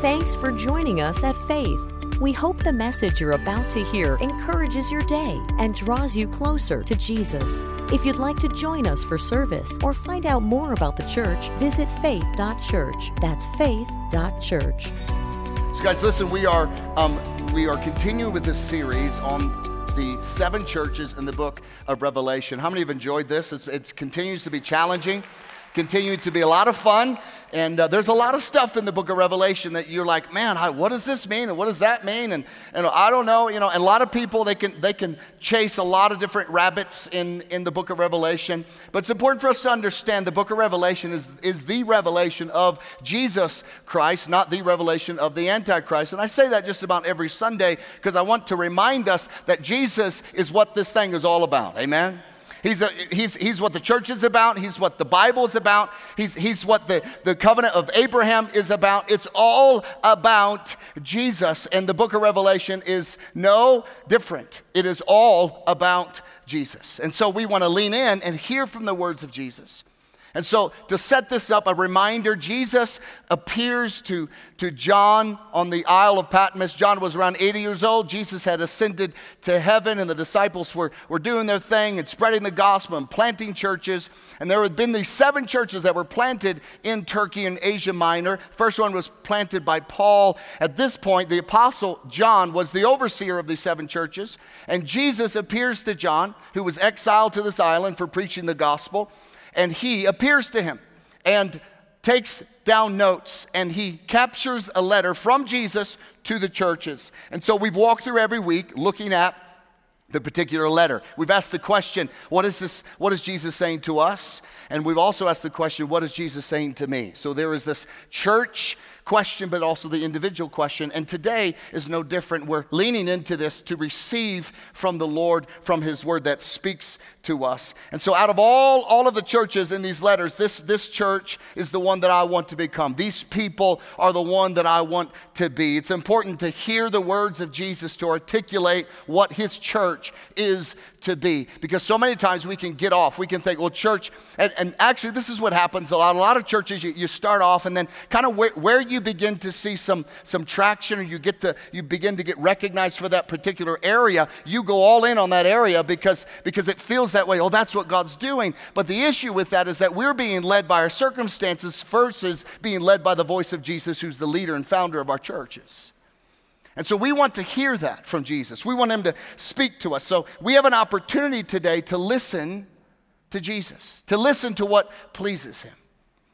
Thanks for joining us at Faith. We hope the message you're about to hear encourages your day and draws you closer to Jesus. If you'd like to join us for service or find out more about the church, visit faith.church. That's faith.church. So guys, listen, we are continuing with this series on the seven churches in the book of Revelation. How many have enjoyed this? It continues to be challenging, continues to be a lot of fun. And there's a lot of stuff in the book of Revelation that you're like, man, what does this mean? And what does that mean? And I don't know, and a lot of people, they can chase a lot of different rabbits in the book of Revelation. But it's important for us to understand the book of Revelation is the revelation of Jesus Christ, not the revelation of the Antichrist. And I say that just about every Sunday because I want to remind us that Jesus is what this thing is all about. Amen? He's what the church is about. He's what the Bible is about. He's what the covenant of Abraham is about. It's all about Jesus, and the book of Revelation is no different. It is all about Jesus. And so we want to lean in and hear from the words of Jesus. And so to set this up, a reminder, Jesus appears to John on the Isle of Patmos. John was around 80 years old. Jesus had ascended to heaven, and the disciples were doing their thing and spreading the gospel and planting churches. And there had been these seven churches that were planted in Turkey and Asia Minor. The first one was planted by Paul. At this point, the apostle John was the overseer of these seven churches. And Jesus appears to John, who was exiled to this island for preaching the gospel. And he appears to him and takes down notes, and he captures a letter from Jesus to the churches. And so we've walked through every week looking at the particular letter. We've asked the question, what is this? What is Jesus saying to us? And we've also asked the question, what is Jesus saying to me? So there is this church question, but also the individual question. And today is no different. We're leaning into this to receive from the Lord, from his word that speaks to us. And so out of all of the churches in these letters, this church is the one that I want to become. These people are the one that I want to be. It's important to hear the words of Jesus to articulate what his church is to be. Because so many times we can get off. We can think, well, church, and actually this is what happens a lot of churches. You start off, and then kind of where you begin to see some traction, or you begin to get recognized for that particular area, you go all in on that area because it feels that way. Oh, that's what God's doing. But the issue with that is that we're being led by our circumstances versus being led by the voice of Jesus, who's the leader and founder of our churches. And so we want to hear that from Jesus. We want him to speak to us. So we have an opportunity today to listen to Jesus, to listen to what pleases him.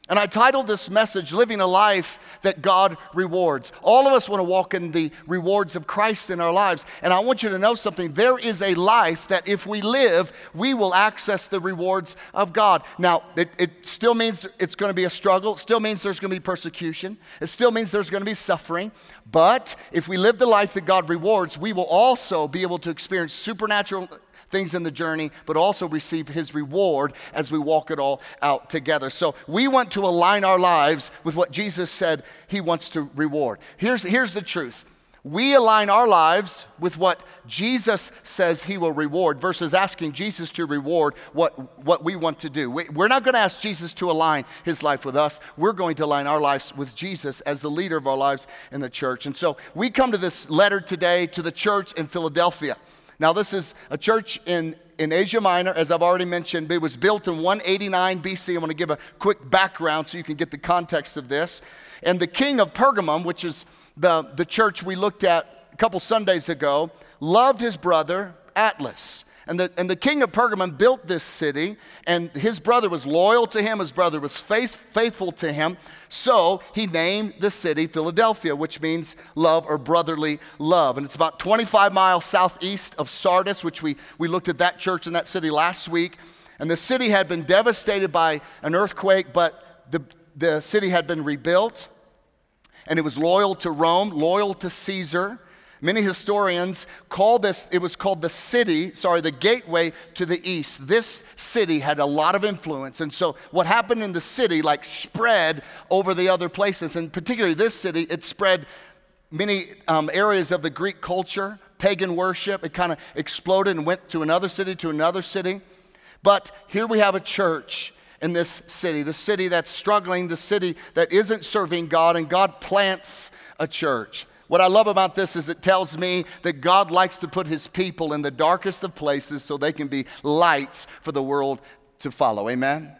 And I titled this message, Living a Life That God Rewards. All of us want to walk in the rewards of Christ in our lives. And I want you to know something. There is a life that if we live, we will access the rewards of God. Now, it still means it's going to be a struggle. It still means there's going to be persecution. It still means there's going to be suffering. But if we live the life that God rewards, we will also be able to experience supernatural things in the journey, but also receive his reward as we walk it all out together. So we want to align our lives with what Jesus said he wants to reward. Here's the truth. We align our lives with what Jesus says he will reward versus asking Jesus to reward what we want to do. We're not going to ask Jesus to align his life with us. We're going to align our lives with Jesus as the leader of our lives in the church. And so we come to this letter today to the church in Philadelphia. Now, this is a church in Asia Minor, as I've already mentioned. It was built in 189 BC. I want to give a quick background so you can get the context of this. And the king of Pergamum, which is the church we looked at a couple Sundays ago, loved his brother Atlas. And the king of Pergamum built this city, and his brother was loyal to him. His brother was faithful to him. So he named the city Philadelphia, which means love or brotherly love. And it's about 25 miles southeast of Sardis, which we looked at that church in that city last week. And the city had been devastated by an earthquake, but the city had been rebuilt, and it was loyal to Rome, loyal to Caesar. Many historians call this, it was called the gateway to the east. This city had a lot of influence. And so what happened in the city spread over the other places. And particularly this city, it spread many areas of the Greek culture, pagan worship. It kind of exploded and went to another city. But here we have a church in this city, the city that's struggling, the city that isn't serving God, and God plants a church. What I love about this is it tells me that God likes to put his people in the darkest of places so they can be lights for the world to follow. Amen?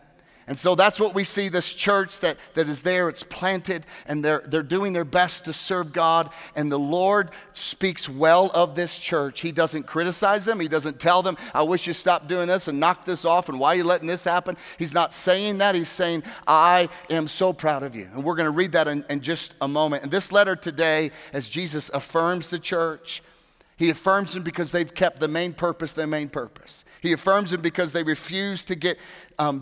And so that's what we see, this church that is there, it's planted, and they're doing their best to serve God, and the Lord speaks well of this church. He doesn't criticize them. He doesn't tell them, I wish you stopped doing this and knock this off, and why are you letting this happen? He's not saying that. He's saying, I am so proud of you. And we're going to read that in just a moment. And this letter today, as Jesus affirms the church, he affirms them because they've kept the main purpose, their main purpose. He affirms them because they refuse to get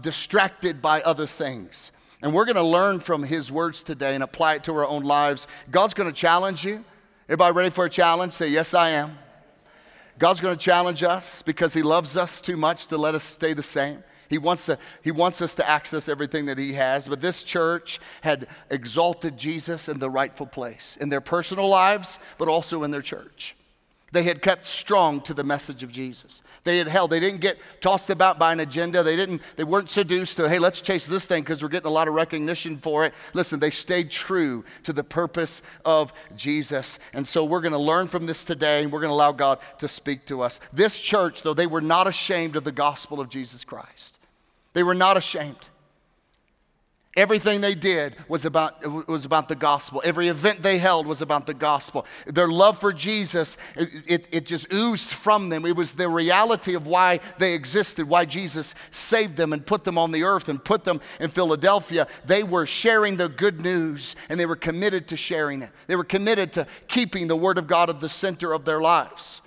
distracted by other things. And we're going to learn from his words today and apply it to our own lives. God's going to challenge you. Everybody ready for a challenge? Say, yes, I am. God's going to challenge us because he loves us too much to let us stay the same. He wants us to access everything that he has. But this church had exalted Jesus in the rightful place, in their personal lives, but also in their church. They had kept strong to the message of Jesus. They had held. They didn't get tossed about by an agenda. They weren't seduced to, hey, let's chase this thing because we're getting a lot of recognition for it. Listen, they stayed true to the purpose of Jesus. And so we're going to learn from this today, and we're going to allow God to speak to us. This church, though, they were not ashamed of the gospel of Jesus Christ. They were not ashamed. Everything they did was about the gospel. Every event they held was about the gospel. Their love for Jesus, it just oozed from them. It was the reality of why they existed, why Jesus saved them and put them on the earth and put them in Philadelphia. They were sharing the good news, and they were committed to sharing it. They were committed to keeping the word of God at the center of their lives.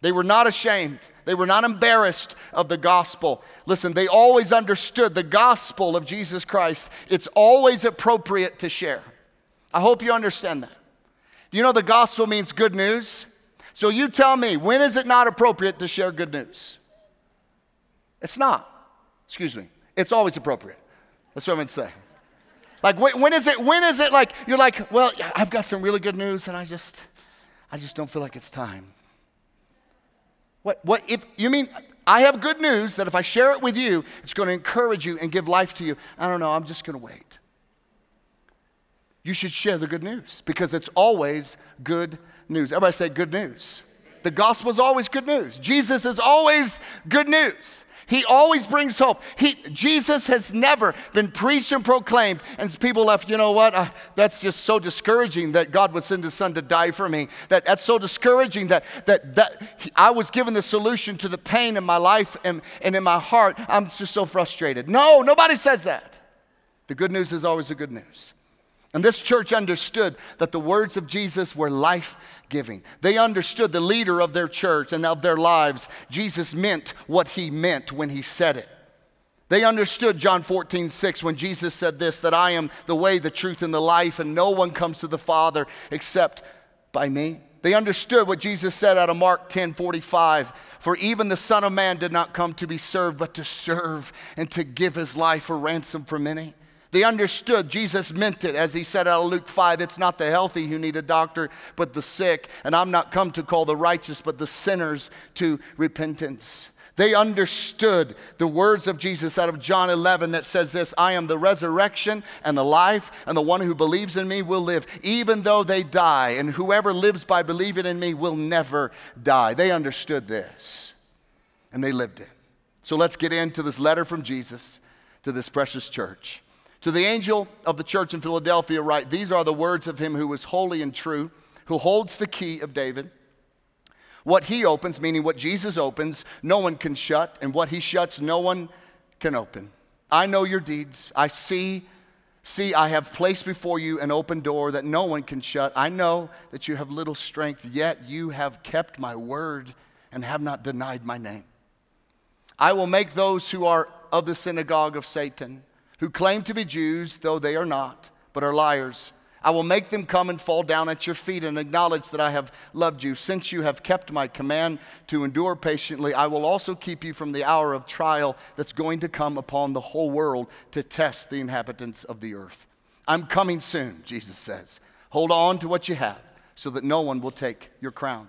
They were not ashamed. They were not embarrassed of the gospel. Listen, they always understood the gospel of Jesus Christ. It's always appropriate to share. I hope you understand that. You know the gospel means good news. So you tell me, when is it not appropriate to share good news? It's not. Excuse me. It's always appropriate. That's what I'm going to say. Like, when is it like, you're like, well, I've got some really good news, and I just don't feel like it's time. What if you mean I have good news that if I share it with you, it's going to encourage you and give life to you? I don't know. I'm just going to wait. You should share the good news because it's always good news. Everybody say good news. The gospel is always good news. Jesus is always good news. He always brings hope. Jesus has never been preached and proclaimed, and people left, you know what, that's just so discouraging that God would send his son to die for me. That's so discouraging that I was given the solution to the pain in my life and in my heart. I'm just so frustrated. No, nobody says that. The good news is always the good news. And this church understood that the words of Jesus were life-giving. They understood the leader of their church and of their lives. Jesus meant what he meant when he said it. They understood John 14:6 when Jesus said this, that I am the way, the truth, and the life, and no one comes to the Father except by me. They understood what Jesus said out of Mark 10:45. For even the Son of Man did not come to be served, but to serve and to give his life a ransom for many. They understood Jesus meant it, as he said out of Luke 5, it's not the healthy who need a doctor, but the sick, and I'm not come to call the righteous, but the sinners to repentance. They understood the words of Jesus out of John 11 that says this, I am the resurrection and the life, and the one who believes in me will live, even though they die, and whoever lives by believing in me will never die. They understood this, and they lived it. So let's get into this letter from Jesus to this precious church. To the angel of the church in Philadelphia write, these are the words of him who is holy and true, who holds the key of David. What he opens, meaning what Jesus opens, no one can shut, and what he shuts, no one can open. I know your deeds. I see, I have placed before you an open door that no one can shut. I know that you have little strength, yet you have kept my word and have not denied my name. I will make those who are of the synagogue of Satan, who claim to be Jews, though they are not, but are liars. I will make them come and fall down at your feet and acknowledge that I have loved you. Since you have kept my command to endure patiently, I will also keep you from the hour of trial that's going to come upon the whole world to test the inhabitants of the earth. I'm coming soon, Jesus says. Hold on to what you have so that no one will take your crown.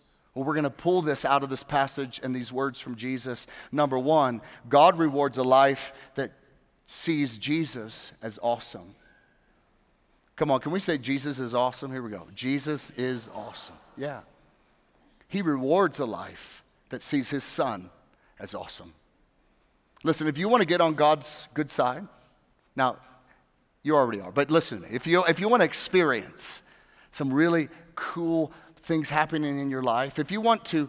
Well, we're going to pull this out of this passage and these words from Jesus. Number one, God rewards a life that sees Jesus as awesome. Come on, can we say Jesus is awesome? Here we go. Jesus is awesome. Yeah. He rewards a life that sees his son as awesome. Listen, if you want to get on God's good side, now, you already are, but listen to me. If you want to experience some really cool things happening in your life, if you want to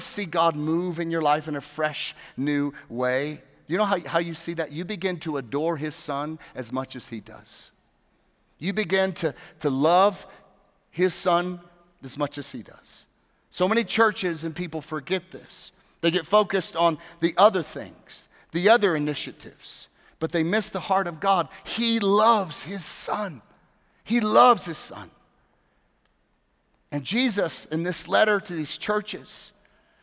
see God move in your life in a fresh, new way, you know how you see that? You begin to adore his son as much as he does. You begin to love his son as much as he does. So many churches and people forget this. They get focused on the other things, the other initiatives, but they miss the heart of God. He loves his son. He loves his son. And Jesus, in this letter to these churches,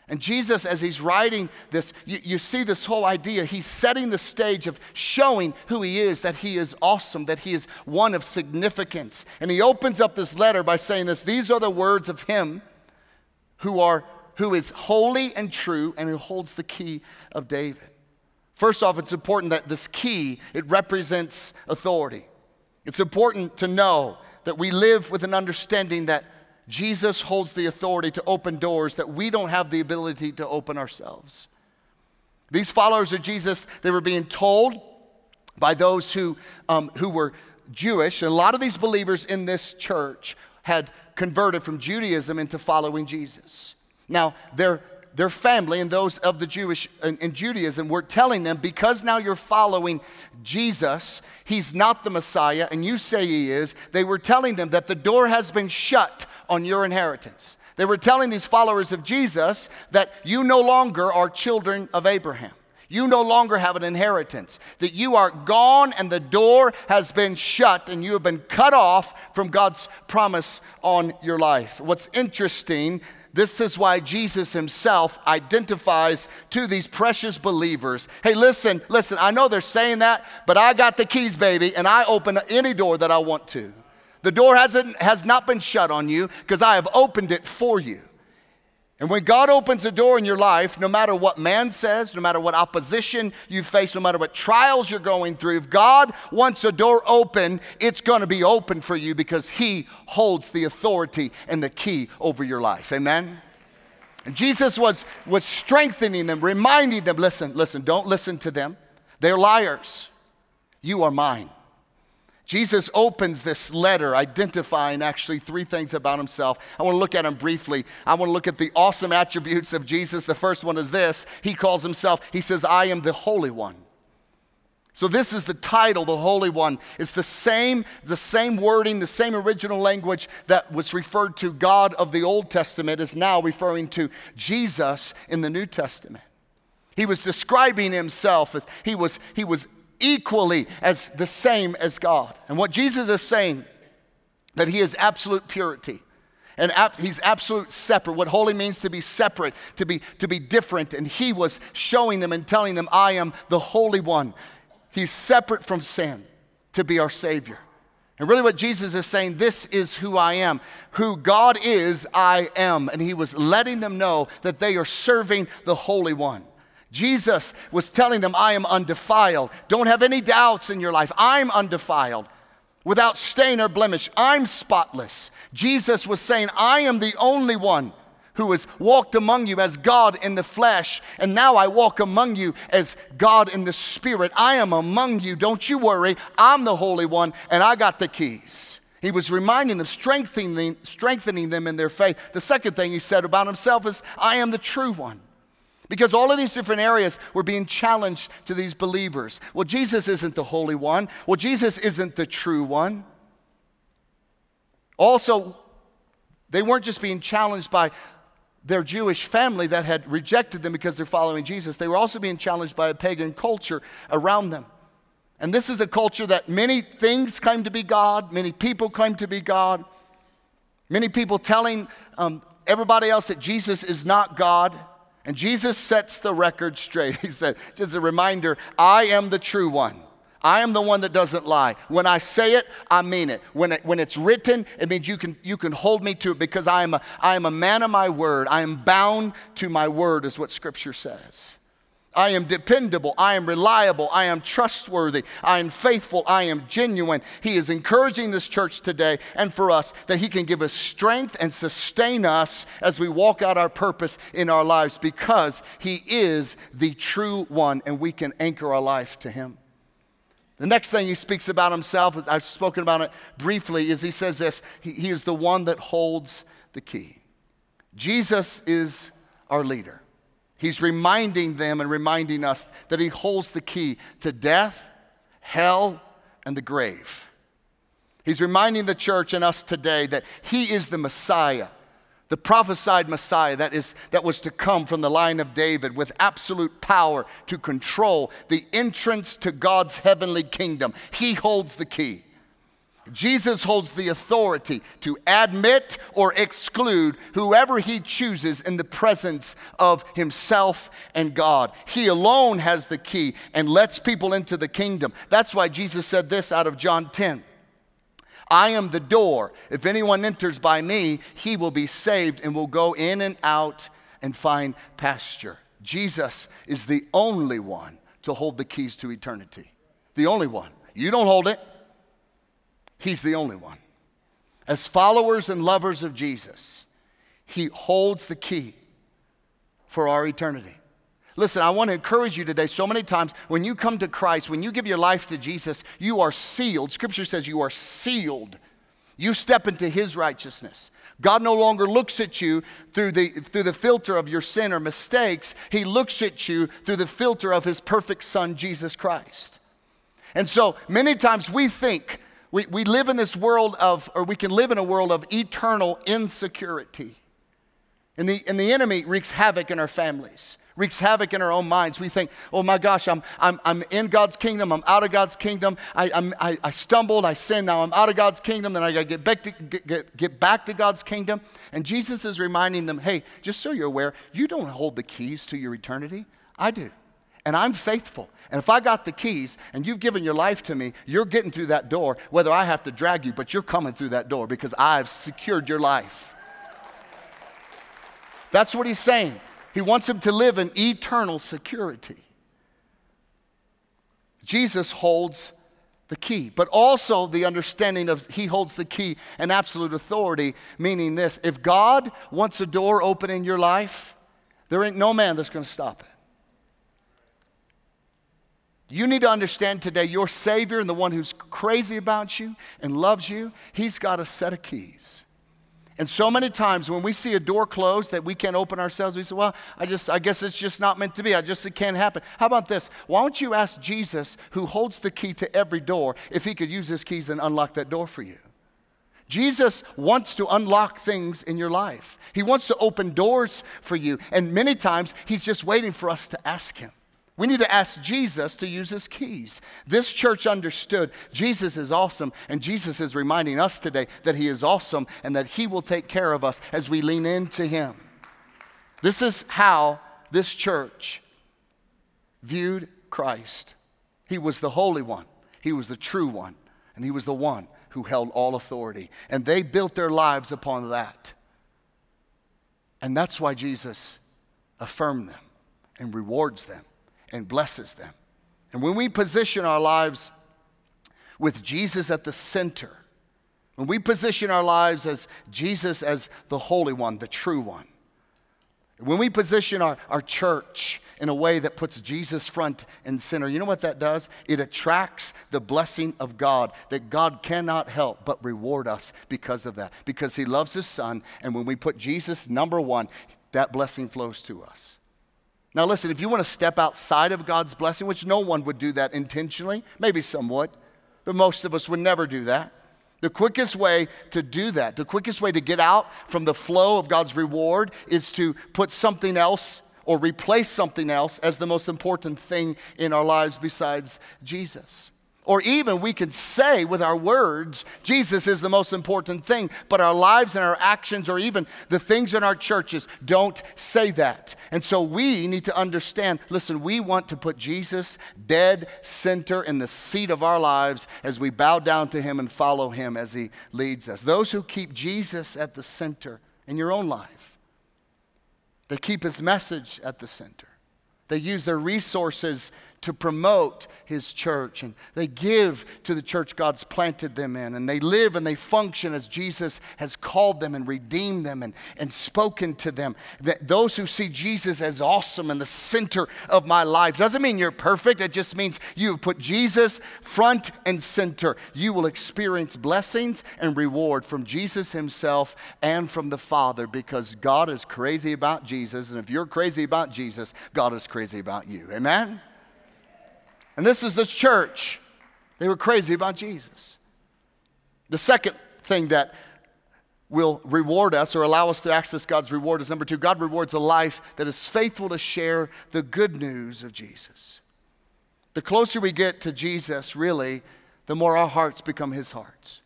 and Jesus, as he's writing this, you see this whole idea. He's setting the stage of showing who he is, that he is awesome, that he is one of significance. And he opens up this letter by saying this: these are the words of him who is holy and true, and who holds the key of David. First off, it's important that this key, it represents authority. It's important to know that we live with an understanding that Jesus holds the authority to open doors that we don't have the ability to open ourselves. These followers of Jesus, they were being told by those who were Jewish, and a lot of these believers in this church had converted from Judaism into following Jesus. Now, their family and those of the Jewish and Judaism were telling them, because now you're following Jesus, he's not the Messiah, and you say he is. They were telling them that the door has been shut on your inheritance. They were telling these followers of Jesus that you no longer are children of Abraham. You no longer have an inheritance. That you are gone and the door has been shut and you have been cut off from God's promise on your life. What's interesting, this is why Jesus himself identifies to these precious believers. Hey, listen, I know they're saying that, but I got the keys, baby, and I open any door that I want to. The door has not been shut on you because I have opened it for you. And when God opens a door in your life, no matter what man says, no matter what opposition you face, no matter what trials you're going through, if God wants a door open, it's going to be open for you because he holds the authority and the key over your life. Amen? And Jesus was strengthening them, reminding them, listen, don't listen to them. They're liars. You are mine. Jesus opens this letter identifying actually three things about himself. I want to look at them briefly. I want to look at the awesome attributes of Jesus. The first one is this. He calls himself, he says, I am the Holy One. So this is the title, the Holy One. It's the same wording, the same original language that was referred to God of the Old Testament is now referring to Jesus in the New Testament. He was describing himself as he was equally as the same as God. And what Jesus is saying, that he is absolute purity. And he's absolute separate. What holy means to be separate, to be different. And he was showing them and telling them, I am the Holy One. He's separate from sin to be our Savior. And really what Jesus is saying, this is who I am. Who God is, I am. And he was letting them know that they are serving the Holy One. Jesus was telling them, I am undefiled. Don't have any doubts in your life. I'm undefiled, without stain or blemish. I'm spotless. Jesus was saying, I am the only one who has walked among you as God in the flesh, and now I walk among you as God in the spirit. I am among you. Don't you worry. I'm the Holy One, and I got the keys. He was reminding them, strengthening them in their faith. The second thing he said about himself is, I am the true one. Because all of these different areas were being challenged to these believers. Well, Jesus isn't the Holy One. Well, Jesus isn't the true one. Also, they weren't just being challenged by their Jewish family that had rejected them because they're following Jesus, they were also being challenged by a pagan culture around them. And this is a culture that many things claim to be God, many people claim to be God, many people telling everybody else that Jesus is not God. And Jesus sets the record straight. He said, just a reminder, I am the true one. I am the one that doesn't lie. When I say it, I mean it. When it's written, it means you can hold me to it, because I am a man of my word. I am bound to my word, is what Scripture says. I am dependable. I am reliable. I am trustworthy. I am faithful. I am genuine. He is encouraging this church today and for us that he can give us strength and sustain us as we walk out our purpose in our lives, because he is the true one and we can anchor our life to him. The next thing he speaks about himself, I've spoken about it briefly, is he says this: he is the one that holds the key. Jesus is our leader. He's reminding them and reminding us that he holds the key to death, hell, and the grave. He's reminding the church and us today that he is the Messiah, the prophesied Messiah that was to come from the line of David, with absolute power to control the entrance to God's heavenly kingdom. He holds the key. Jesus holds the authority to admit or exclude whoever he chooses in the presence of himself and God. He alone has the key and lets people into the kingdom. That's why Jesus said this out of John 10. I am the door. If anyone enters by me, he will be saved and will go in and out and find pasture. Jesus is the only one to hold the keys to eternity. The only one. You don't hold it. He's the only one. As followers and lovers of Jesus, he holds the key for our eternity. Listen, I want to encourage you today. So many times when you come to Christ, when you give your life to Jesus, you are sealed. Scripture says you are sealed. You step into his righteousness. God no longer looks at you through the filter of your sin or mistakes. He looks at you through the filter of his perfect son, Jesus Christ. And so many times we think, we live in this world of, or we can live in a world of eternal insecurity. And the enemy wreaks havoc in our families, wreaks havoc in our own minds. We think, oh my gosh, I'm in God's kingdom, I'm out of God's kingdom. I stumbled, I sinned, now I'm out of God's kingdom, then I gotta get back to God's kingdom. And Jesus is reminding them, hey, just so you're aware, you don't hold the keys to your eternity. I do. And I'm faithful. And if I got the keys and you've given your life to me, you're getting through that door, whether I have to drag you, but you're coming through that door because I've secured your life. That's what he's saying. He wants him to live in eternal security. Jesus holds the key, but also the understanding of he holds the key and absolute authority, meaning this: if God wants a door open in your life, there ain't no man that's going to stop it. You need to understand today, your Savior and the one who's crazy about you and loves you, he's got a set of keys. And so many times when we see a door closed that we can't open ourselves, we say, well, I guess it's just not meant to be. It can't happen. How about this? Why don't you ask Jesus, who holds the key to every door, if he could use his keys and unlock that door for you? Jesus wants to unlock things in your life. He wants to open doors for you. And many times he's just waiting for us to ask him. We need to ask Jesus to use his keys. This church understood Jesus is awesome, and Jesus is reminding us today that he is awesome and that he will take care of us as we lean into him. This is how this church viewed Christ. He was the Holy One, he was the true one, and he was the one who held all authority. And they built their lives upon that. And that's why Jesus affirmed them and rewards them and blesses them. And when we position our lives with Jesus at the center, when we position our lives as Jesus as the Holy One, the true one, when we position our church in a way that puts Jesus front and center, you know what that does? It attracts the blessing of God, that God cannot help but reward us because of that, because he loves his son, and when we put Jesus number one, that blessing flows to us. Now listen, if you want to step outside of God's blessing, which no one would do that intentionally, maybe some would, but most of us would never do that. The quickest way to do that, the quickest way to get out from the flow of God's reward is to put something else or replace something else as the most important thing in our lives besides Jesus. Or even we could say with our words, Jesus is the most important thing, but our lives and our actions or even the things in our churches don't say that. And so we need to understand, listen, we want to put Jesus dead center in the seat of our lives as we bow down to him and follow him as he leads us. Those who keep Jesus at the center in your own life, they keep his message at the center. They use their resources to promote his church, and they give to the church God's planted them in, and they live and they function as Jesus has called them and redeemed them and spoken to them. That those who see Jesus as awesome in the center of my life doesn't mean you're perfect. It just means you've put Jesus front and center. You will experience blessings and reward from Jesus himself and from the Father, because God is crazy about Jesus, and if you're crazy about Jesus, God is crazy about you. Amen? And this is the church. They were crazy about Jesus. The second thing that will reward us or allow us to access God's reward is number two. God rewards a life that is faithful to share the good news of Jesus. The closer we get to Jesus, really, the more our hearts become his hearts.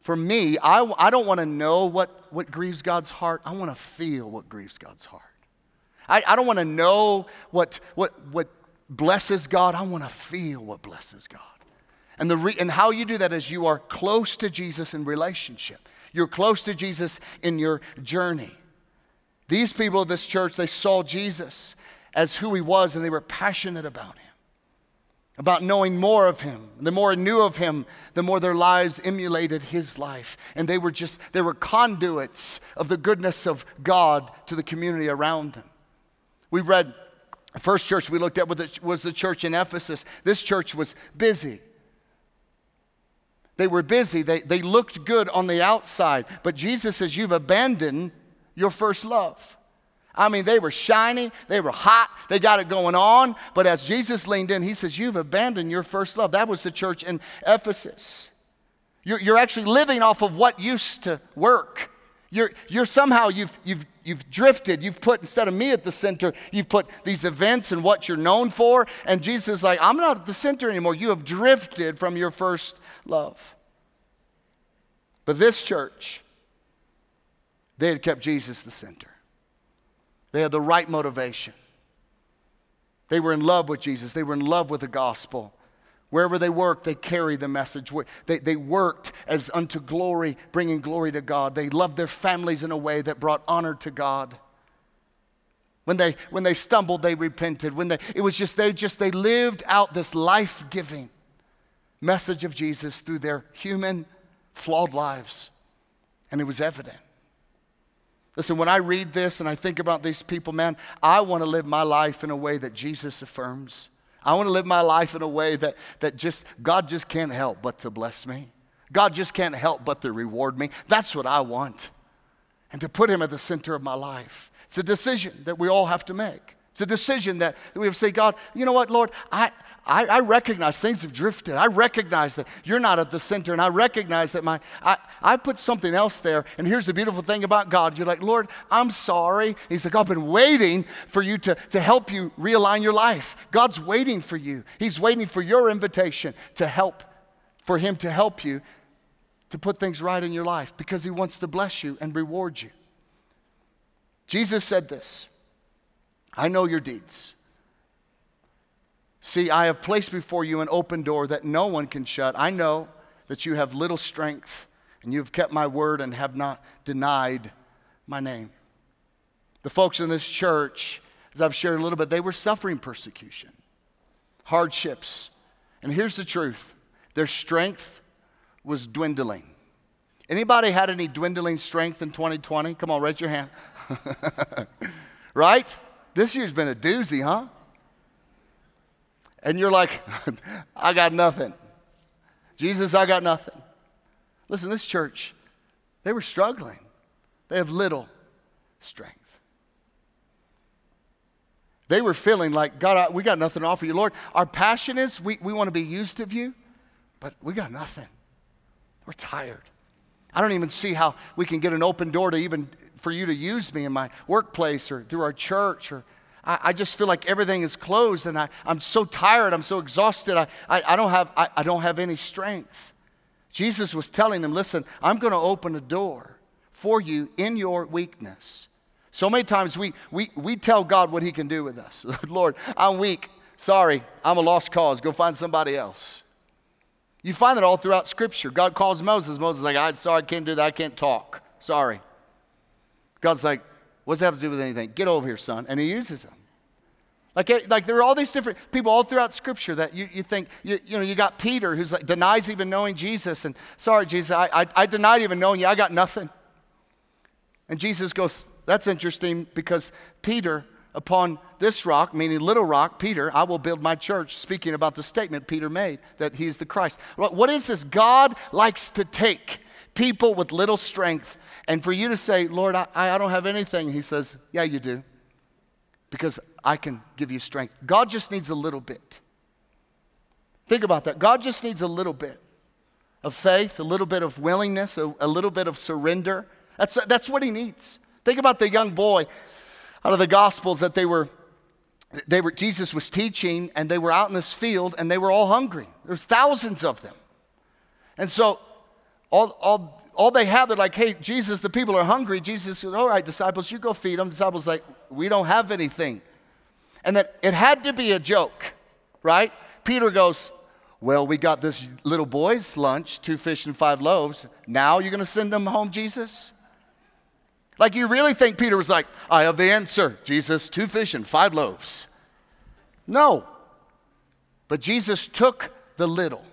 For me, I don't want to know what grieves God's heart. I want to feel what grieves God's heart. I don't want to know what blesses God. I want to feel what blesses God. And how you do that is you are close to Jesus in relationship. You're close to Jesus in your journey. These people of this church, they saw Jesus as who he was, and they were passionate about him, about knowing more of him. The more I knew of him, the more their lives emulated his life. And they were conduits of the goodness of God to the community around them. We read the first church we looked at was the church in Ephesus. This church was busy. They were busy. They looked good on the outside. But Jesus says, you've abandoned your first love. I mean, they were shiny. They were hot. They got it going on. But as Jesus leaned in, he says, you've abandoned your first love. That was the church in Ephesus. You're actually living off of what used to work. You've drifted. You've put, instead of me at the center, you've put these events and what you're known for. And Jesus is like, I'm not at the center anymore. You have drifted from your first love. But this church, they had kept Jesus the center. They had the right motivation. They were in love with Jesus. They were in love with the gospel. Wherever they worked, they carried the message. They worked as unto glory, bringing glory to God. They loved their families in a way that brought honor to God. When they stumbled, they repented. They lived out this life-giving message of Jesus through their human, flawed lives. And it was evident. Listen, when I read this and I think about these people, man, I want to live my life in a way that Jesus affirms. I want to live my life in a way that God just can't help but to bless me. God just can't help but to reward me. That's what I want. And to put him at the center of my life. It's a decision that we all have to make. It's a decision that we have to say, God, you know what, Lord, I recognize things have drifted. I recognize that you're not at the center, and I recognize that I put something else there. And here's the beautiful thing about God. You're like, Lord, I'm sorry. He's like, I've been waiting for you to help you realign your life. God's waiting for you. He's waiting for your invitation for him to help you to put things right in your life, because he wants to bless you and reward you. Jesus said this, I know your deeds. See, I have placed before you an open door that no one can shut. I know that you have little strength, and you have kept my word and have not denied my name. The folks in this church, as I've shared a little bit, they were suffering persecution, hardships. And here's the truth. Their strength was dwindling. Anybody had any dwindling strength in 2020? Come on, raise your hand. Right? This year's been a doozy, huh? And you're like, I got nothing. Jesus, I got nothing. Listen, this church, they were struggling. They have little strength. They were feeling like, God, we got nothing to offer you. Lord, our passion is we want to be used of you, but we got nothing. We're tired. I don't even see how we can get an open door to even for you to use me in my workplace or through our church. Or I just feel like everything is closed, and I'm so tired. I'm so exhausted. I don't have any strength. Jesus was telling them, listen, I'm going to open a door for you in your weakness. So many times we tell God what he can do with us. Lord, I'm weak. Sorry, I'm a lost cause. Go find somebody else. You find that all throughout Scripture. God calls Moses. Moses is like, I'm sorry, I can't do that. I can't talk. Sorry. God's like, what's that have to do with anything? Get over here, son. And he uses him. Like there are all these different people all throughout Scripture that you think, you know, you got Peter who's like denies even knowing Jesus. And sorry, Jesus, I denied even knowing you. I got nothing. And Jesus goes, that's interesting because Peter, upon this rock, meaning little rock, Peter, I will build my church, speaking about the statement Peter made that he's the Christ. What is this? God likes to take people with little strength. And for you to say, Lord, I don't have anything. He says, yeah, you do. Because I can give you strength. God just needs a little bit. Think about that. God just needs a little bit of faith, a little bit of willingness, a little bit of surrender. That's what he needs. Think about the young boy out of the Gospels that they were Jesus was teaching, and they were out in this field, and they were all hungry. There's thousands of them. And so all they have, they're like, hey, Jesus, the people are hungry. Jesus said, all right, disciples, you go feed them. Disciples like, we don't have anything. And that it had to be a joke, right? Peter goes, well, we got this little boy's lunch, 2 fish and 5 loaves. Now you're going to send them home, Jesus? Like, you really think Peter was like, I have the answer, Jesus, 2 fish and 5 loaves. No. But Jesus took the little,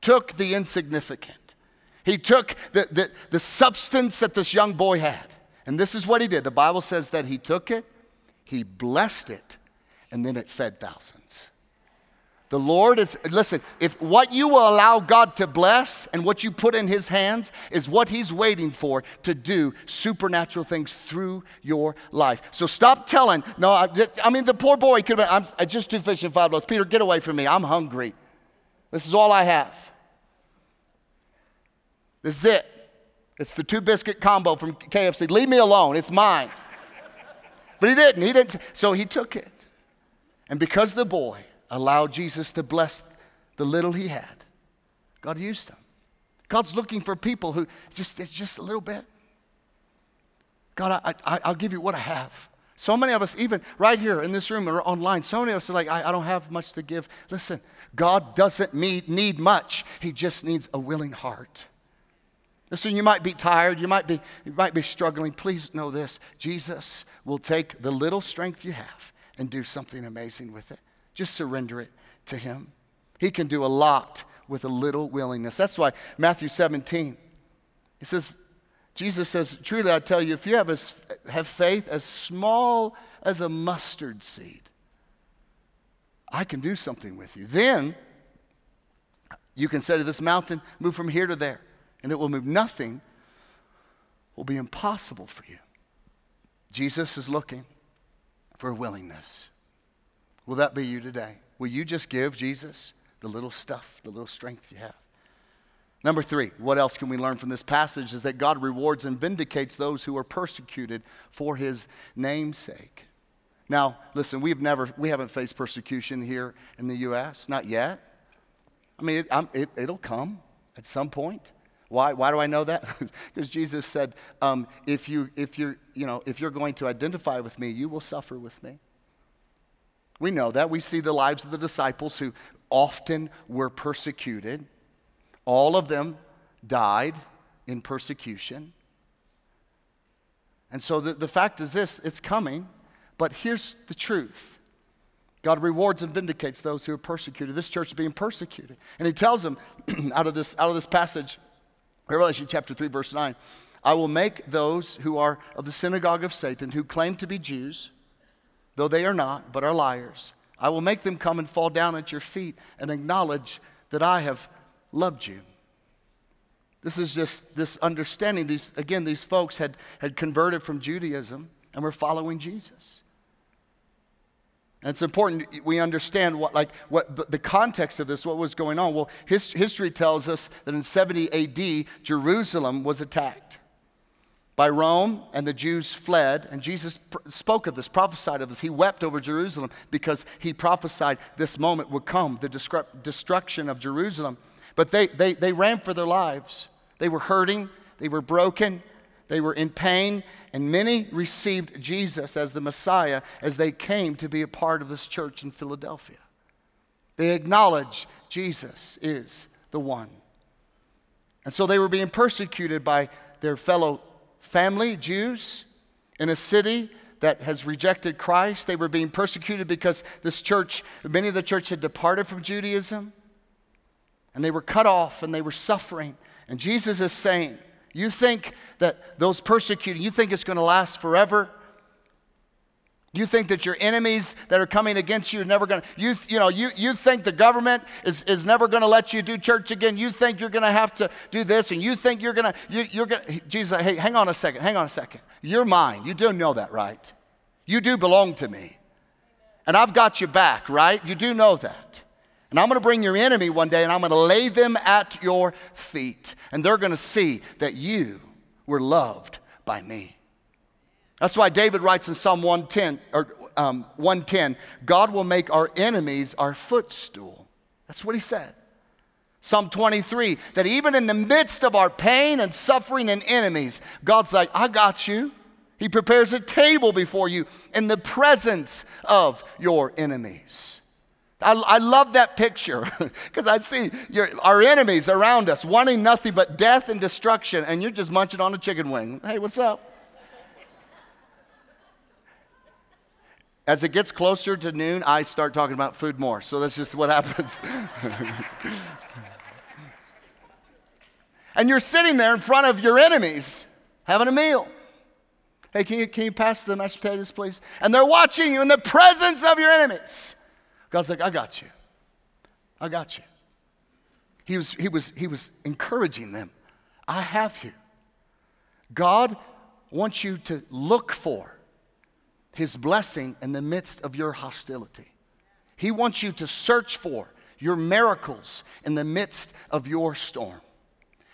took the insignificant. He took the substance that this young boy had. And this is what he did. The Bible says that he took it, he blessed it, and then it fed thousands. The Lord is, listen, if what you will allow God to bless and what you put in his hands is what he's waiting for to do supernatural things through your life. So stop telling, no, I mean, the poor boy could have been, I just 2 fish and 5 loaves. Peter, get away from me. I'm hungry. This is all I have. This is it. It's the 2-biscuit combo from KFC. Leave me alone. It's mine. But he didn't. He didn't. So he took it. And because the boy allowed Jesus to bless the little he had, God used him. God's looking for people who it's just a little bit. God, I'll give you what I have. So many of us, even right here in this room or online, so many of us are like, I don't have much to give. Listen, God doesn't need much. He just needs a willing heart. Listen, you might be tired. You might be struggling. Please know this. Jesus will take the little strength you have and do something amazing with it. Just surrender it to him. He can do a lot with a little willingness. That's why Matthew 17, he says, Jesus says, truly I tell you, if you have faith as small as a mustard seed, I can do something with you. Then you can say to this mountain, move from here to there, and it will move. Nothing will be impossible for you. Jesus is looking for willingness. Will that be you today? Will you just give Jesus the little stuff, the little strength you have? Number 3, what else can we learn from this passage is that God rewards and vindicates those who are persecuted for his name's sake. Now, listen, we haven't faced persecution here in the U.S., not yet. I mean, it'll come at some point. Why do I know that? Because Jesus said, if you're going to identify with me, you will suffer with me. We know that. We see the lives of the disciples who often were persecuted. All of them died in persecution. And so the fact is this, it's coming, but here's the truth. God rewards and vindicates those who are persecuted. This church is being persecuted. And he tells them out of this passage, Revelation chapter 3, verse 9, I will make those who are of the synagogue of Satan, who claim to be Jews, though they are not, but are liars. I will make them come and fall down at your feet and acknowledge that I have loved you. This is just this understanding. These folks had converted from Judaism and were following Jesus. And it's important we understand what the context of this, what was going on. Well, history tells us that in 70 AD, Jerusalem was attacked by Rome, and the Jews fled, and Jesus spoke of this, prophesied of this. He wept over Jerusalem because he prophesied this moment would come, the destruction of Jerusalem. But they ran for their lives. They were hurting, they were broken, they were in pain, and many received Jesus as the Messiah as they came to be a part of this church in Philadelphia. They acknowledged Jesus is the one. And so they were being persecuted by their fellow family, Jews, in a city that has rejected Christ. They were being persecuted because this church, many of the church had departed from Judaism, and they were cut off and they were suffering. And Jesus is saying, you think that those persecuting, you think it's going to last forever? You think that your enemies that are coming against you are never going to, you think the government is never going to let you do church again. You think you're going to have to do this, and you think you're going to, you're going to, Jesus, hey, hang on a second. You're mine. You do know that, right? You do belong to me. And I've got you back, right? You do know that. And I'm going to bring your enemy one day, and I'm going to lay them at your feet. And they're going to see that you were loved by me. That's why David writes in Psalm 110, God will make our enemies our footstool. That's what he said. Psalm 23, that even in the midst of our pain and suffering and enemies, God's like, I got you. He prepares a table before you in the presence of your enemies. I love that picture because I see our enemies around us wanting nothing but death and destruction, and you're just munching on a chicken wing. Hey, what's up? As it gets closer to noon, I start talking about food more, so that's just what happens. And you're sitting there in front of your enemies having a meal. Hey, can you pass the mashed potatoes, please? And they're watching you in the presence of your enemies. God's like, I got you. He was encouraging them. I have you. God wants you to look for his blessing in the midst of your hostility. He wants you to search for your miracles in the midst of your storm.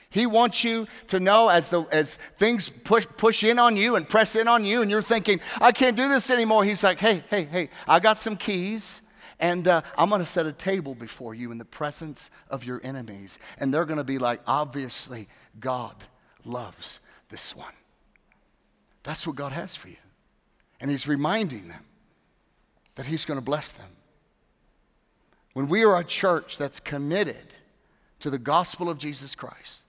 He wants you to know as things push in on you and press in on you, and you're thinking, I can't do this anymore. He's like, hey, I got some keys. And I'm going to set a table before you in the presence of your enemies. And they're going to be like, obviously, God loves this one. That's what God has for you. And he's reminding them that he's going to bless them. When we are a church that's committed to the gospel of Jesus Christ,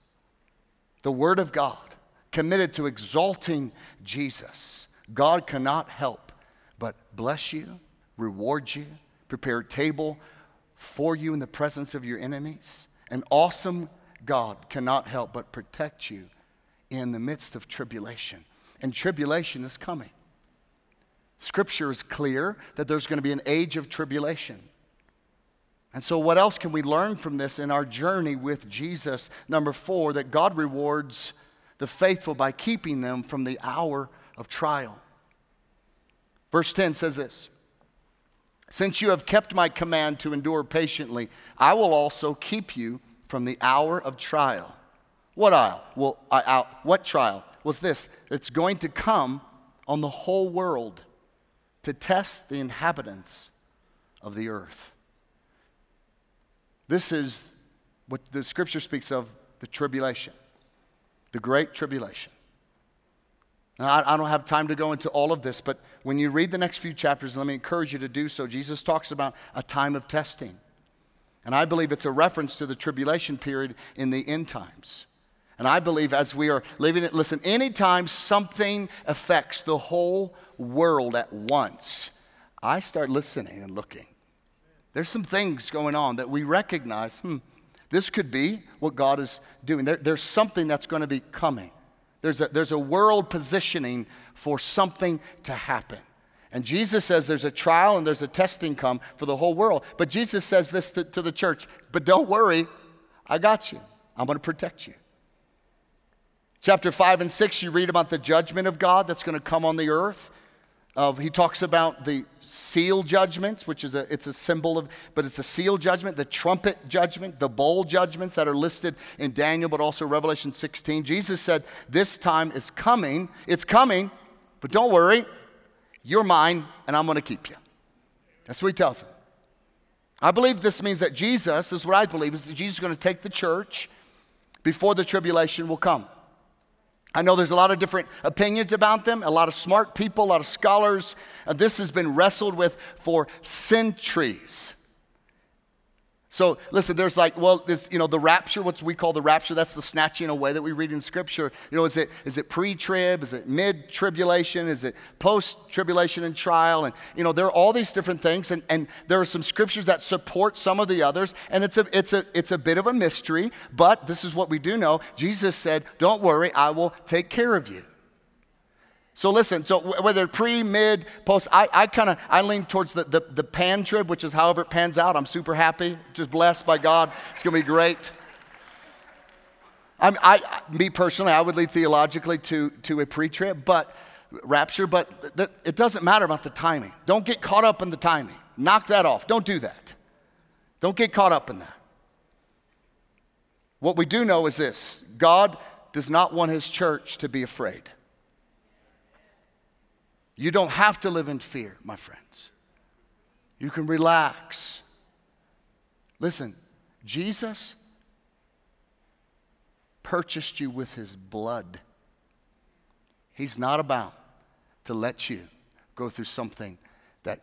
the word of God, committed to exalting Jesus, God cannot help but bless you, reward you, prepare a table for you in the presence of your enemies. An awesome God cannot help but protect you in the midst of tribulation. And tribulation is coming. Scripture is clear that there's going to be an age of tribulation. And so what else can we learn from this in our journey with Jesus? Number 4, that God rewards the faithful by keeping them from the hour of trial. Verse 10 says this, since you have kept my command to endure patiently, I will also keep you from the hour of trial. What trial was this? It's going to come on the whole world to test the inhabitants of the earth. This is what the scripture speaks of, the tribulation, the great tribulation. Now, I don't have time to go into all of this, but when you read the next few chapters, let me encourage you to do so. Jesus talks about a time of testing. And I believe it's a reference to the tribulation period in the end times. And I believe as we are living it, listen, anytime something affects the whole world at once, I start listening and looking. There's some things going on that we recognize, this could be what God is doing. There's something that's going to be coming. There's a world positioning for something to happen. And Jesus says there's a trial and there's a testing come for the whole world. But Jesus says this to the church, but don't worry, I got you. I'm going to protect you. Chapter 5 and 6, you read about the judgment of God that's going to come on the earth. He talks about the seal judgments, which is a symbol of, but it's a seal judgment, the trumpet judgment, the bowl judgments that are listed in Daniel, but also Revelation 16. Jesus said, this time is coming. It's coming, but don't worry. You're mine, and I'm going to keep you. That's what he tells them. I believe this means that Jesus, this is what I believe, is that Jesus is going to take the church before the tribulation will come. I know there's a lot of different opinions about them, a lot of smart people, a lot of scholars. This has been wrestled with for centuries. So listen, there's like, well, this, you know, the rapture, what we call the rapture, that's the snatching away that we read in Scripture. You know, is it pre-trib? Is it mid-tribulation? Is it post-tribulation and trial? And, you know, there are all these different things, and there are some Scriptures that support some of the others, and it's a bit of a mystery, but this is what we do know. Jesus said, don't worry, I will take care of you. So listen, so whether pre, mid, post, I lean towards the pan-trib, which is however it pans out. I'm super happy, just blessed by God. It's going to be great. Me personally, I would lead theologically to a pre-trib, but rapture, but it doesn't matter about the timing. Don't get caught up in the timing. Knock that off. Don't do that. Don't get caught up in that. What we do know is this: God does not want his church to be afraid. You don't have to live in fear, my friends. You can relax. Listen, Jesus purchased you with his blood. He's not about to let you go through something that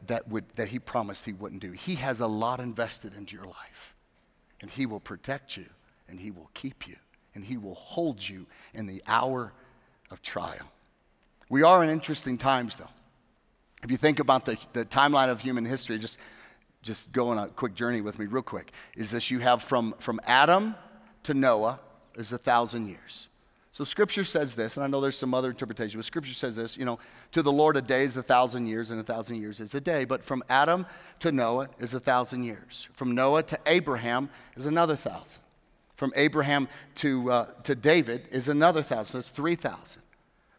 he promised he wouldn't do. He has a lot invested into your life, and he will protect you, and he will keep you, and he will hold you in the hour of trial. We are in interesting times, though. If you think about the timeline of human history, just go on a quick journey with me real quick, is this: you have from Adam to Noah is 1,000 years. So Scripture says this, and I know there's some other interpretation, but Scripture says this, you know, to the Lord a day is 1,000 years, and 1,000 years is a day. But from Adam to Noah is 1,000 years. From Noah to Abraham is another 1,000. From Abraham to David is another 1,000, so it's 3,000.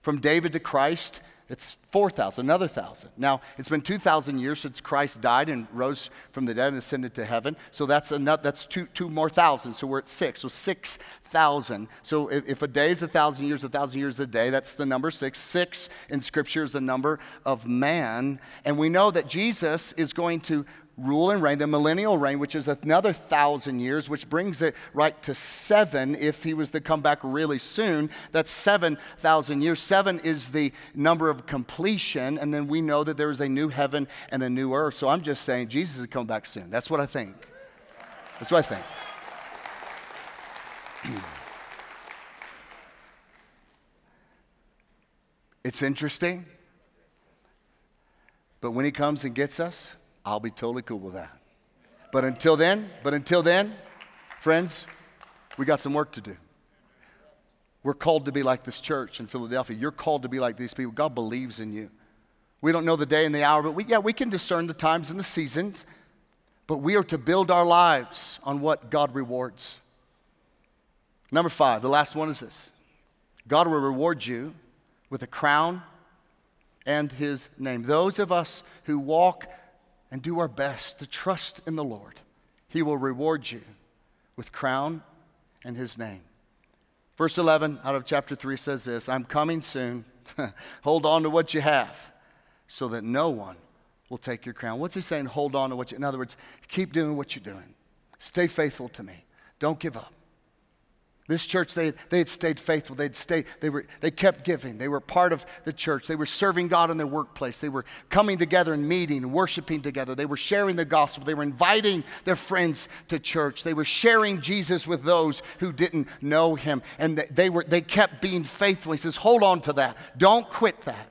From David to Christ, it's 4,000, another 1,000. Now, it's been 2,000 years since Christ died and rose from the dead and ascended to heaven. So that's two more thousand. So we're at 6. So 6,000. So if a day is 1,000 years, 1,000 years is a day, that's the number 6. 6 in Scripture is the number of man. And we know that Jesus is going to rule and reign, the millennial reign, which is another 1,000 years, which brings it right to 7 if he was to come back really soon. That's 7,000 years. 7 is the number of completion, and then we know that there is a new heaven and a new earth. So I'm just saying Jesus will come back soon. That's what I think. That's what I think. It's interesting, but when he comes and gets us, I'll be totally cool with that. But until then, friends, we got some work to do. We're called to be like this church in Philadelphia. You're called to be like these people. God believes in you. We don't know the day and the hour, but we can discern the times and the seasons, but we are to build our lives on what God rewards. Number 5, the last one is this: God will reward you with a crown and his name. Those of us who walk and do our best to trust in the Lord, he will reward you with crown and his name. Verse 11 out of chapter 3 says this: I'm coming soon. Hold on to what you have so that no one will take your crown. What's he saying? Hold on to what you have. In other words, keep doing what you're doing. Stay faithful to me. Don't give up. This church, they had stayed faithful. They kept giving. They were part of the church. They were serving God in their workplace. They were coming together and meeting and worshiping together. They were sharing the gospel. They were inviting their friends to church. They were sharing Jesus with those who didn't know him. And they kept being faithful. He says, hold on to that. Don't quit that.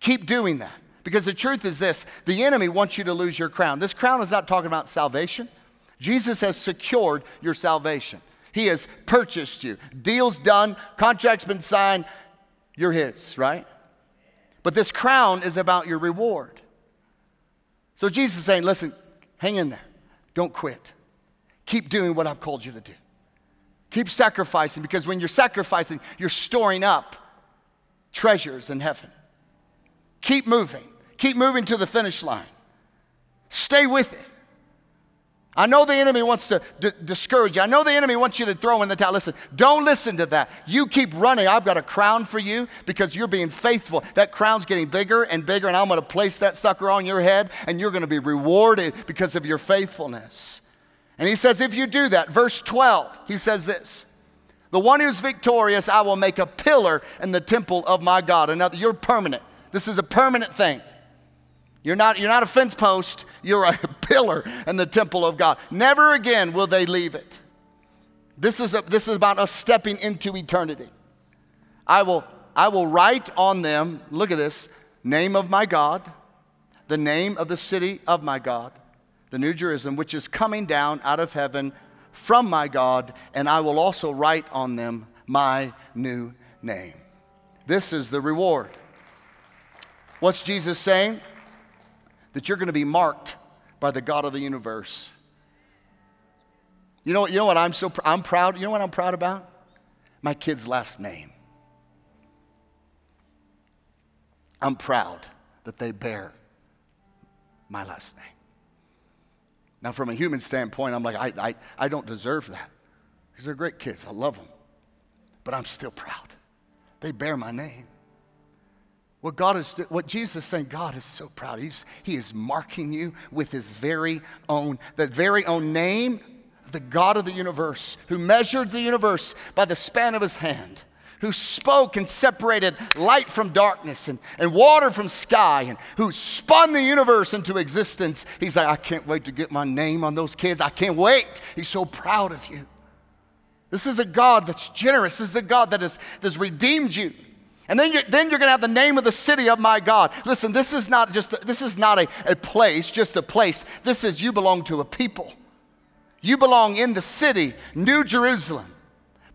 Keep doing that. Because the truth is this: the enemy wants you to lose your crown. This crown is not talking about salvation. Jesus has secured your salvation. He has purchased you. Deal's done. Contract's been signed. You're his, right? But this crown is about your reward. So Jesus is saying, listen, hang in there. Don't quit. Keep doing what I've called you to do. Keep sacrificing, because when you're sacrificing, you're storing up treasures in heaven. Keep moving. Keep moving to the finish line. Stay with it. I know the enemy wants to discourage you. I know the enemy wants you to throw in the towel. Listen, don't listen to that. You keep running. I've got a crown for you because you're being faithful. That crown's getting bigger and bigger, and I'm going to place that sucker on your head, and you're going to be rewarded because of your faithfulness. And he says, if you do that, verse 12, he says this, the one who's victorious, I will make a pillar in the temple of my God. Another, you're permanent. This is a permanent thing. You're not a fence post. You're a pillar in the temple of God. Never again will they leave it. This is about us stepping into eternity. I will write on them, look at this, name of my God, the name of the city of my God, the New Jerusalem, which is coming down out of heaven from my God, and I will also write on them my new name. This is the reward. What's Jesus saying? That you're going to be marked by the God of the universe. You know what I'm proud? You know what I'm proud about? My kid's last name. I'm proud that they bear my last name. Now, from a human standpoint, I'm like, I don't deserve that. Because they're great kids. I love them. But I'm still proud. They bear my name. What Jesus is saying, God is so proud. He is marking you with his very own name, the God of the universe, who measured the universe by the span of his hand, who spoke and separated light from darkness and water from sky, and who spun the universe into existence. He's like, I can't wait to get my name on those kids. I can't wait. He's so proud of you. This is a God that's generous. This is a God that's redeemed you. And then you're going to have the name of the city of my God. Listen, this is not a place. This is, you belong to a people. You belong in the city, New Jerusalem.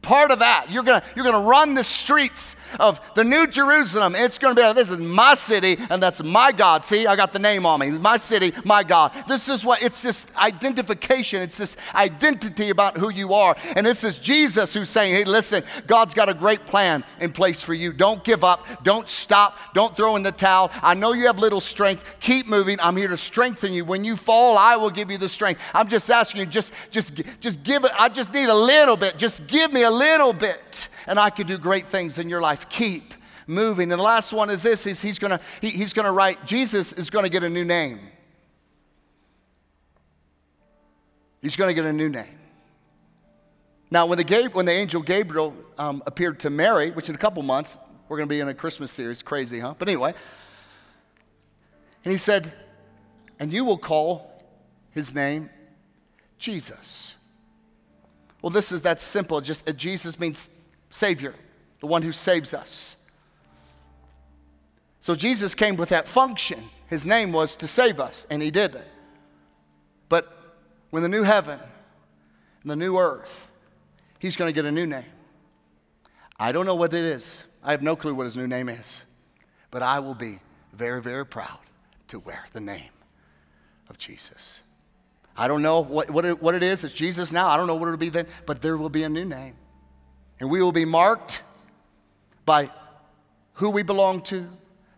Part of that, you're going to run the streets of the New Jerusalem. It's going to be, this is my city, and that's my God. See, I got the name on me. My city, my God. This is what, it's this identification. It's this identity about who you are. And this is Jesus who's saying, hey, listen, God's got a great plan in place for you. Don't give up. Don't stop. Don't throw in the towel. I know you have little strength. Keep moving. I'm here to strengthen you. When you fall, I will give you the strength. I'm just asking you, just give it. I just need a little bit. Just give me a little bit, and I could do great things in your life. Keep moving. And the last one is this, is he's gonna write, Jesus is gonna get a new name. He's gonna get a new name. Now, when the angel Gabriel appeared to Mary, which in a couple months, we're gonna be in a Christmas series, crazy, huh? But anyway, and he said, and you will call his name Jesus. Well, this is that simple. Just Jesus means Savior, the one who saves us. So Jesus came with that function. His name was to save us, and he did it. But when the new heaven and the new earth, he's going to get a new name. I don't know what it is. I have no clue what his new name is. But I will be very, very proud to wear the name of Jesus. I don't know what it is. It's Jesus now. I don't know what it'll be then. But there will be a new name. And we will be marked by who we belong to,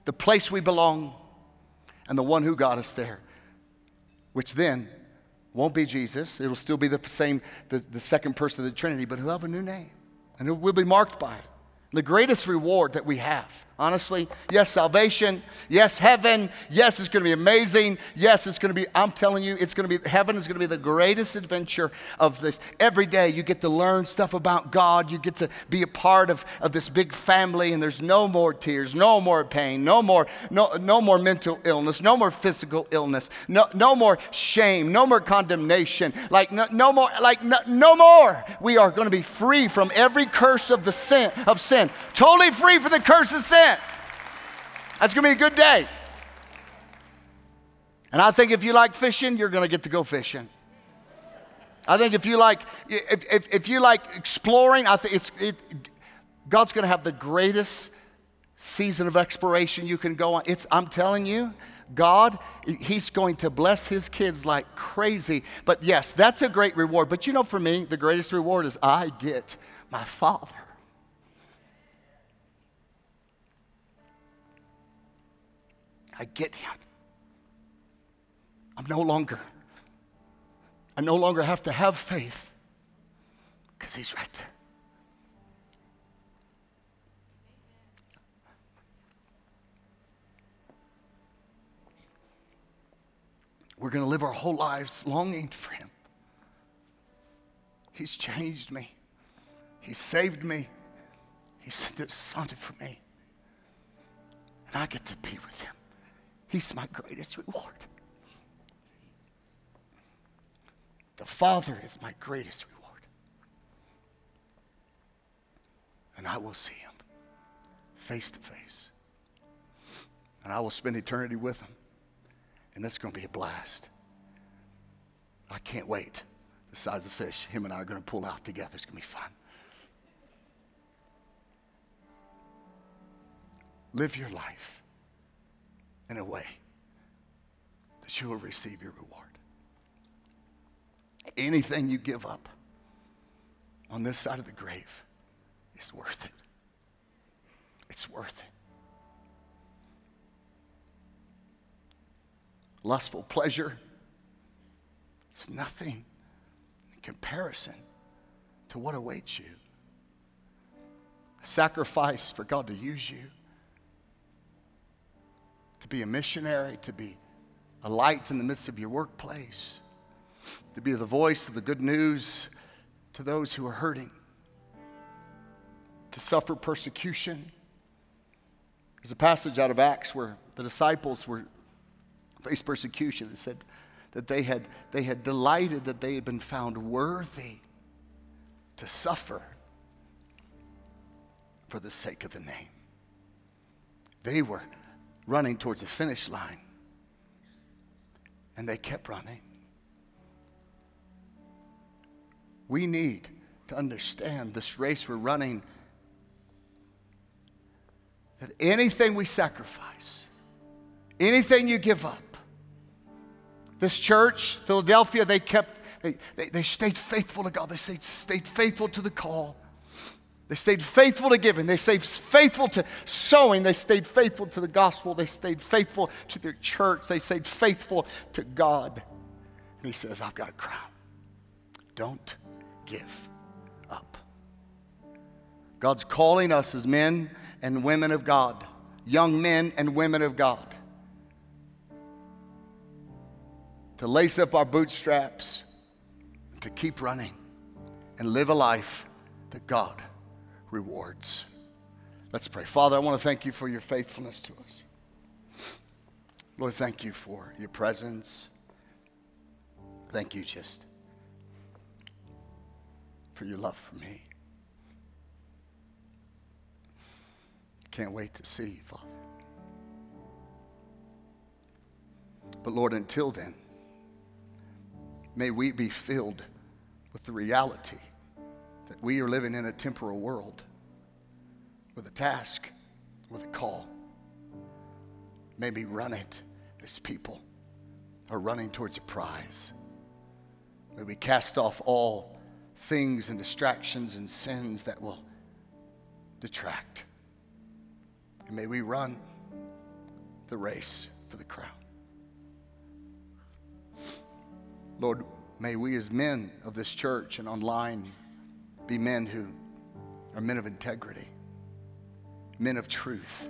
the place we belong, and the one who got us there. Which then won't be Jesus. It'll still be the same, the second person of the Trinity, but who'll have a new name. And we'll be marked by it. The greatest reward that we have, honestly, yes, salvation, yes, heaven, yes, it's going to be amazing, yes, it's going to be, I'm telling you, it's going to be, heaven is going to be the greatest adventure of this. Every day you get to learn stuff about God, you get to be a part of this big family, and there's no more tears, no more pain, no more mental illness, no more physical illness, no more shame, no more condemnation, no more. We are going to be free from every curse of sin. Totally free from the curse of sin. That's going to be a good day. And I think if you like fishing, you're going to get to go fishing. I think if you like exploring, I think God's going to have the greatest season of exploration you can go on. I'm telling you, God, he's going to bless his kids like crazy. But yes, that's a great reward. But you know, for me, the greatest reward is I get my Father. I get him. I no longer have to have faith because he's right there. We're going to live our whole lives longing for him. He's changed me. He saved me. He sent his son for me. And I get to be with him. He's my greatest reward. The Father is my greatest reward. And I will see him face to face. And I will spend eternity with him. And that's going to be a blast. I can't wait. The size of fish, him and I are going to pull out together. It's going to be fun. Live your life in a way that you will receive your reward. Anything you give up on this side of the grave is worth it. It's worth it. Lustful pleasure, it's nothing in comparison to what awaits you. A sacrifice for God to use you, to be a missionary, to be a light in the midst of your workplace, to be the voice of the good news to those who are hurting, to suffer persecution. There's a passage out of Acts where the disciples were faced persecution. It said that they had delighted that they had been found worthy to suffer for the sake of the name. They were running towards the finish line, and they kept running. We need to understand this race we're running, that anything we sacrifice, anything you give up, this church, Philadelphia, they stayed faithful to God. They stayed faithful to the call. They stayed faithful to giving. They stayed faithful to sowing. They stayed faithful to the gospel. They stayed faithful to their church. They stayed faithful to God. And he says, I've got a crown. Don't give up. God's calling us as men and women of God, young men and women of God, to lace up our bootstraps, to keep running and live a life that God rewards. Let's pray. Father, I want to thank you for your faithfulness to us. Lord, thank you for your presence. Thank you just for your love for me. Can't wait to see you, Father. But Lord, until then, may we be filled with the reality that we are living in a temporal world with a task, with a call. May we run it as people are running towards a prize. May we cast off all things and distractions and sins that will detract. And may we run the race for the crown. Lord, may we as men of this church and online be men who are men of integrity, men of truth,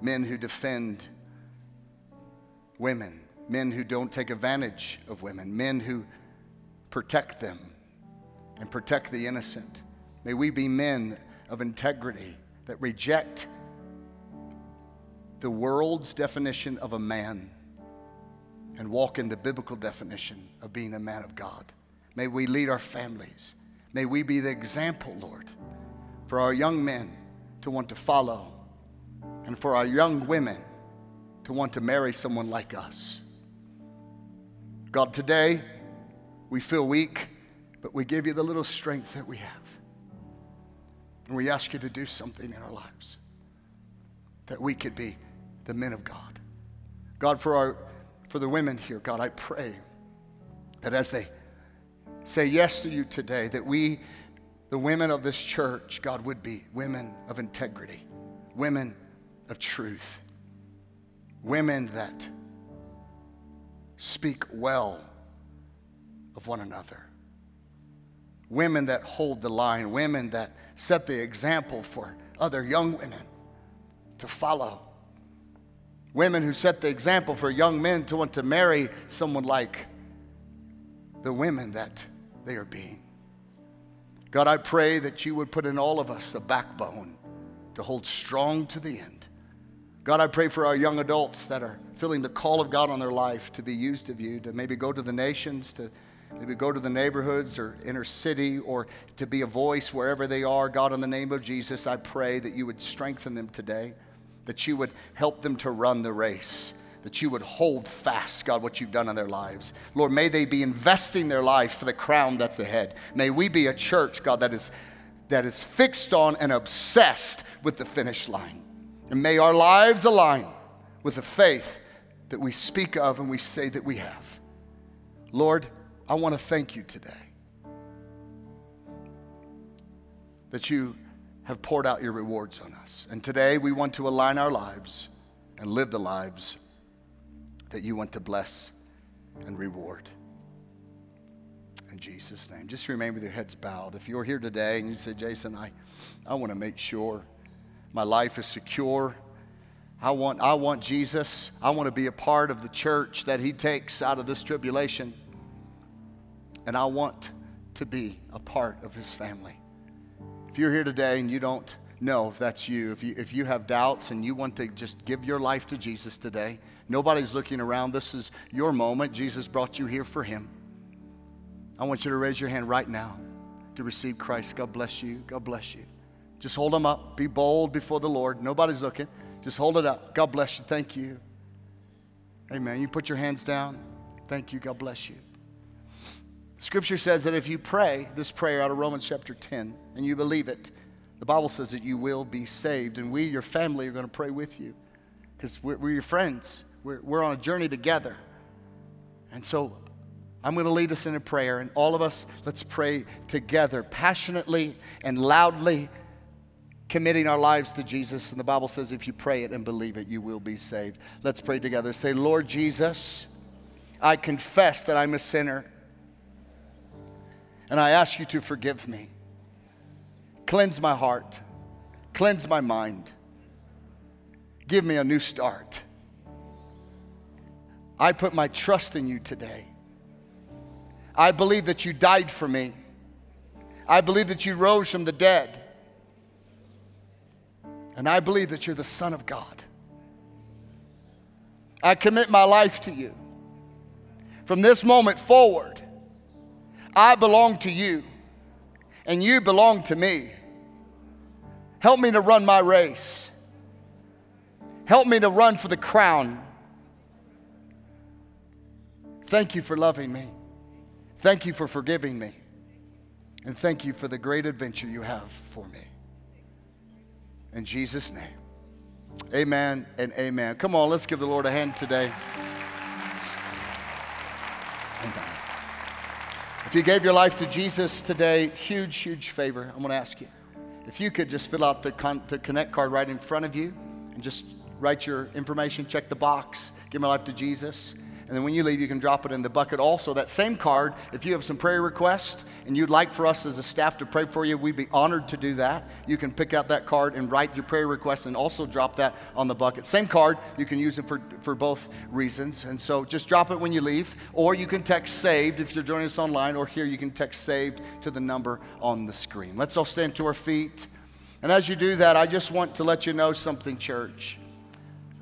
men who defend women, men who don't take advantage of women, men who protect them and protect the innocent. May we be men of integrity that reject the world's definition of a man and walk in the biblical definition of being a man of God. May we lead our families. May we be the example, Lord, for our young men to want to follow and for our young women to want to marry someone like us. God, today we feel weak, but we give you the little strength that we have. And we ask you to do something in our lives that we could be the men of God. God, for the women here, God, I pray that as they say yes to you today, that we, the women of this church, God, would be women of integrity, women of truth, women that speak well of one another, women that hold the line, women that set the example for other young women to follow, women who set the example for young men to want to marry someone like the women that they are being. God, I pray that you would put in all of us a backbone to hold strong to the end. God, I pray for our young adults that are feeling the call of God on their life to be used of you, to maybe go to the nations, to maybe go to the neighborhoods or inner city, or to be a voice wherever they are. God, in the name of Jesus, I pray that you would strengthen them today, that you would help them to run the race, that you would hold fast, God, what you've done in their lives. Lord, may they be investing their life for the crown that's ahead. May we be a church, God, that is fixed on and obsessed with the finish line. And may our lives align with the faith that we speak of and we say that we have. Lord, I want to thank you today that you have poured out your rewards on us. And today we want to align our lives and live the lives that you want to bless and reward. In Jesus' name. Just remain with your heads bowed. If you're here today and you say, Jason, I want to make sure my life is secure. I want Jesus. I want to be a part of the church that he takes out of this tribulation. And I want to be a part of his family. If you're here today and you don't know if that's you, if you have doubts and you want to just give your life to Jesus today, nobody's looking around. This is your moment. Jesus brought you here for him. I want you to raise your hand right now to receive Christ. God bless you. God bless you. Just hold them up. Be bold before the Lord. Nobody's looking. Just hold it up. God bless you. Thank you. Amen. You put your hands down. Thank you. God bless you. Scripture says that if you pray this prayer out of Romans chapter 10 and you believe it, the Bible says that you will be saved. And we, your family, are going to pray with you because we're your friends. We're on a journey together. And so I'm going to lead us in a prayer. And all of us, let's pray together passionately and loudly, committing our lives to Jesus. And the Bible says if you pray it and believe it, you will be saved. Let's pray together. Say, Lord Jesus, I confess that I'm a sinner. And I ask you to forgive me. Cleanse my heart. Cleanse my mind. Give me a new start. I put my trust in you today. I believe that you died for me. I believe that you rose from the dead. And I believe that you're the Son of God. I commit my life to you. From this moment forward, I belong to you, and you belong to me. Help me to run my race. Help me to run for the crown. Thank you for loving me. Thank you for forgiving me. And thank you for the great adventure you have for me. In Jesus' name, amen and amen. Come on, let's give the Lord a hand today. Amen. If you gave your life to Jesus today, huge, huge favor. I'm going to ask you if you could just fill out the connect card right in front of you and just write your information, check the box, give my life to Jesus. And then when you leave, you can drop it in the bucket. Also, that same card, if you have some prayer requests and you'd like for us as a staff to pray for you, we'd be honored to do that. You can pick out that card and write your prayer request and also drop that on the bucket. Same card, you can use it for both reasons. And so just drop it when you leave. Or you can text SAVED if you're joining us online, or here you can text SAVED to the number on the screen. Let's all stand to our feet. And as you do that, I just want to let you know something, church.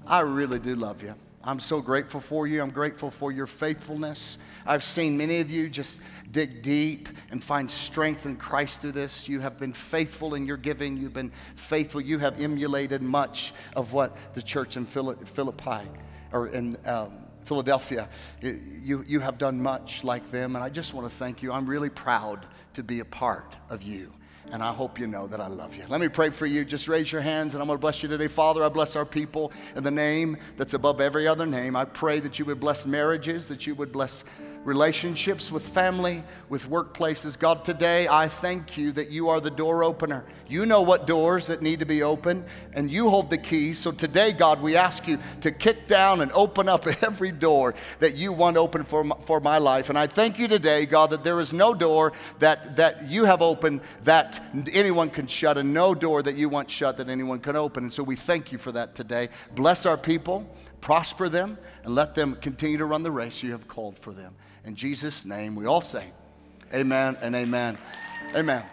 I really do love you. I'm so grateful for you. I'm grateful for your faithfulness. I've seen many of you just dig deep and find strength in Christ through this. You have been faithful in your giving. You've been faithful. You have emulated much of what the church in Philippi or in Philadelphia, you have done much like them. And I just want to thank you. I'm really proud to be a part of you. And I hope you know that I love you. Let me pray for you. Just raise your hands, and I'm going to bless you today. Father, I bless our people in the name that's above every other name. I pray that you would bless marriages, that you would bless relationships with family, with workplaces. God, today I thank you that you are the door opener. You know what doors that need to be opened, and you hold the key. So today, God, we ask you to kick down and open up every door that you want open for my life. And I thank you today, God, that there is no door that you have opened that anyone can shut, and no door that you want shut that anyone can open. And so we thank you for that today. Bless our people, prosper them, and let them continue to run the race you have called for them. In Jesus' name we all say, amen and amen. Amen.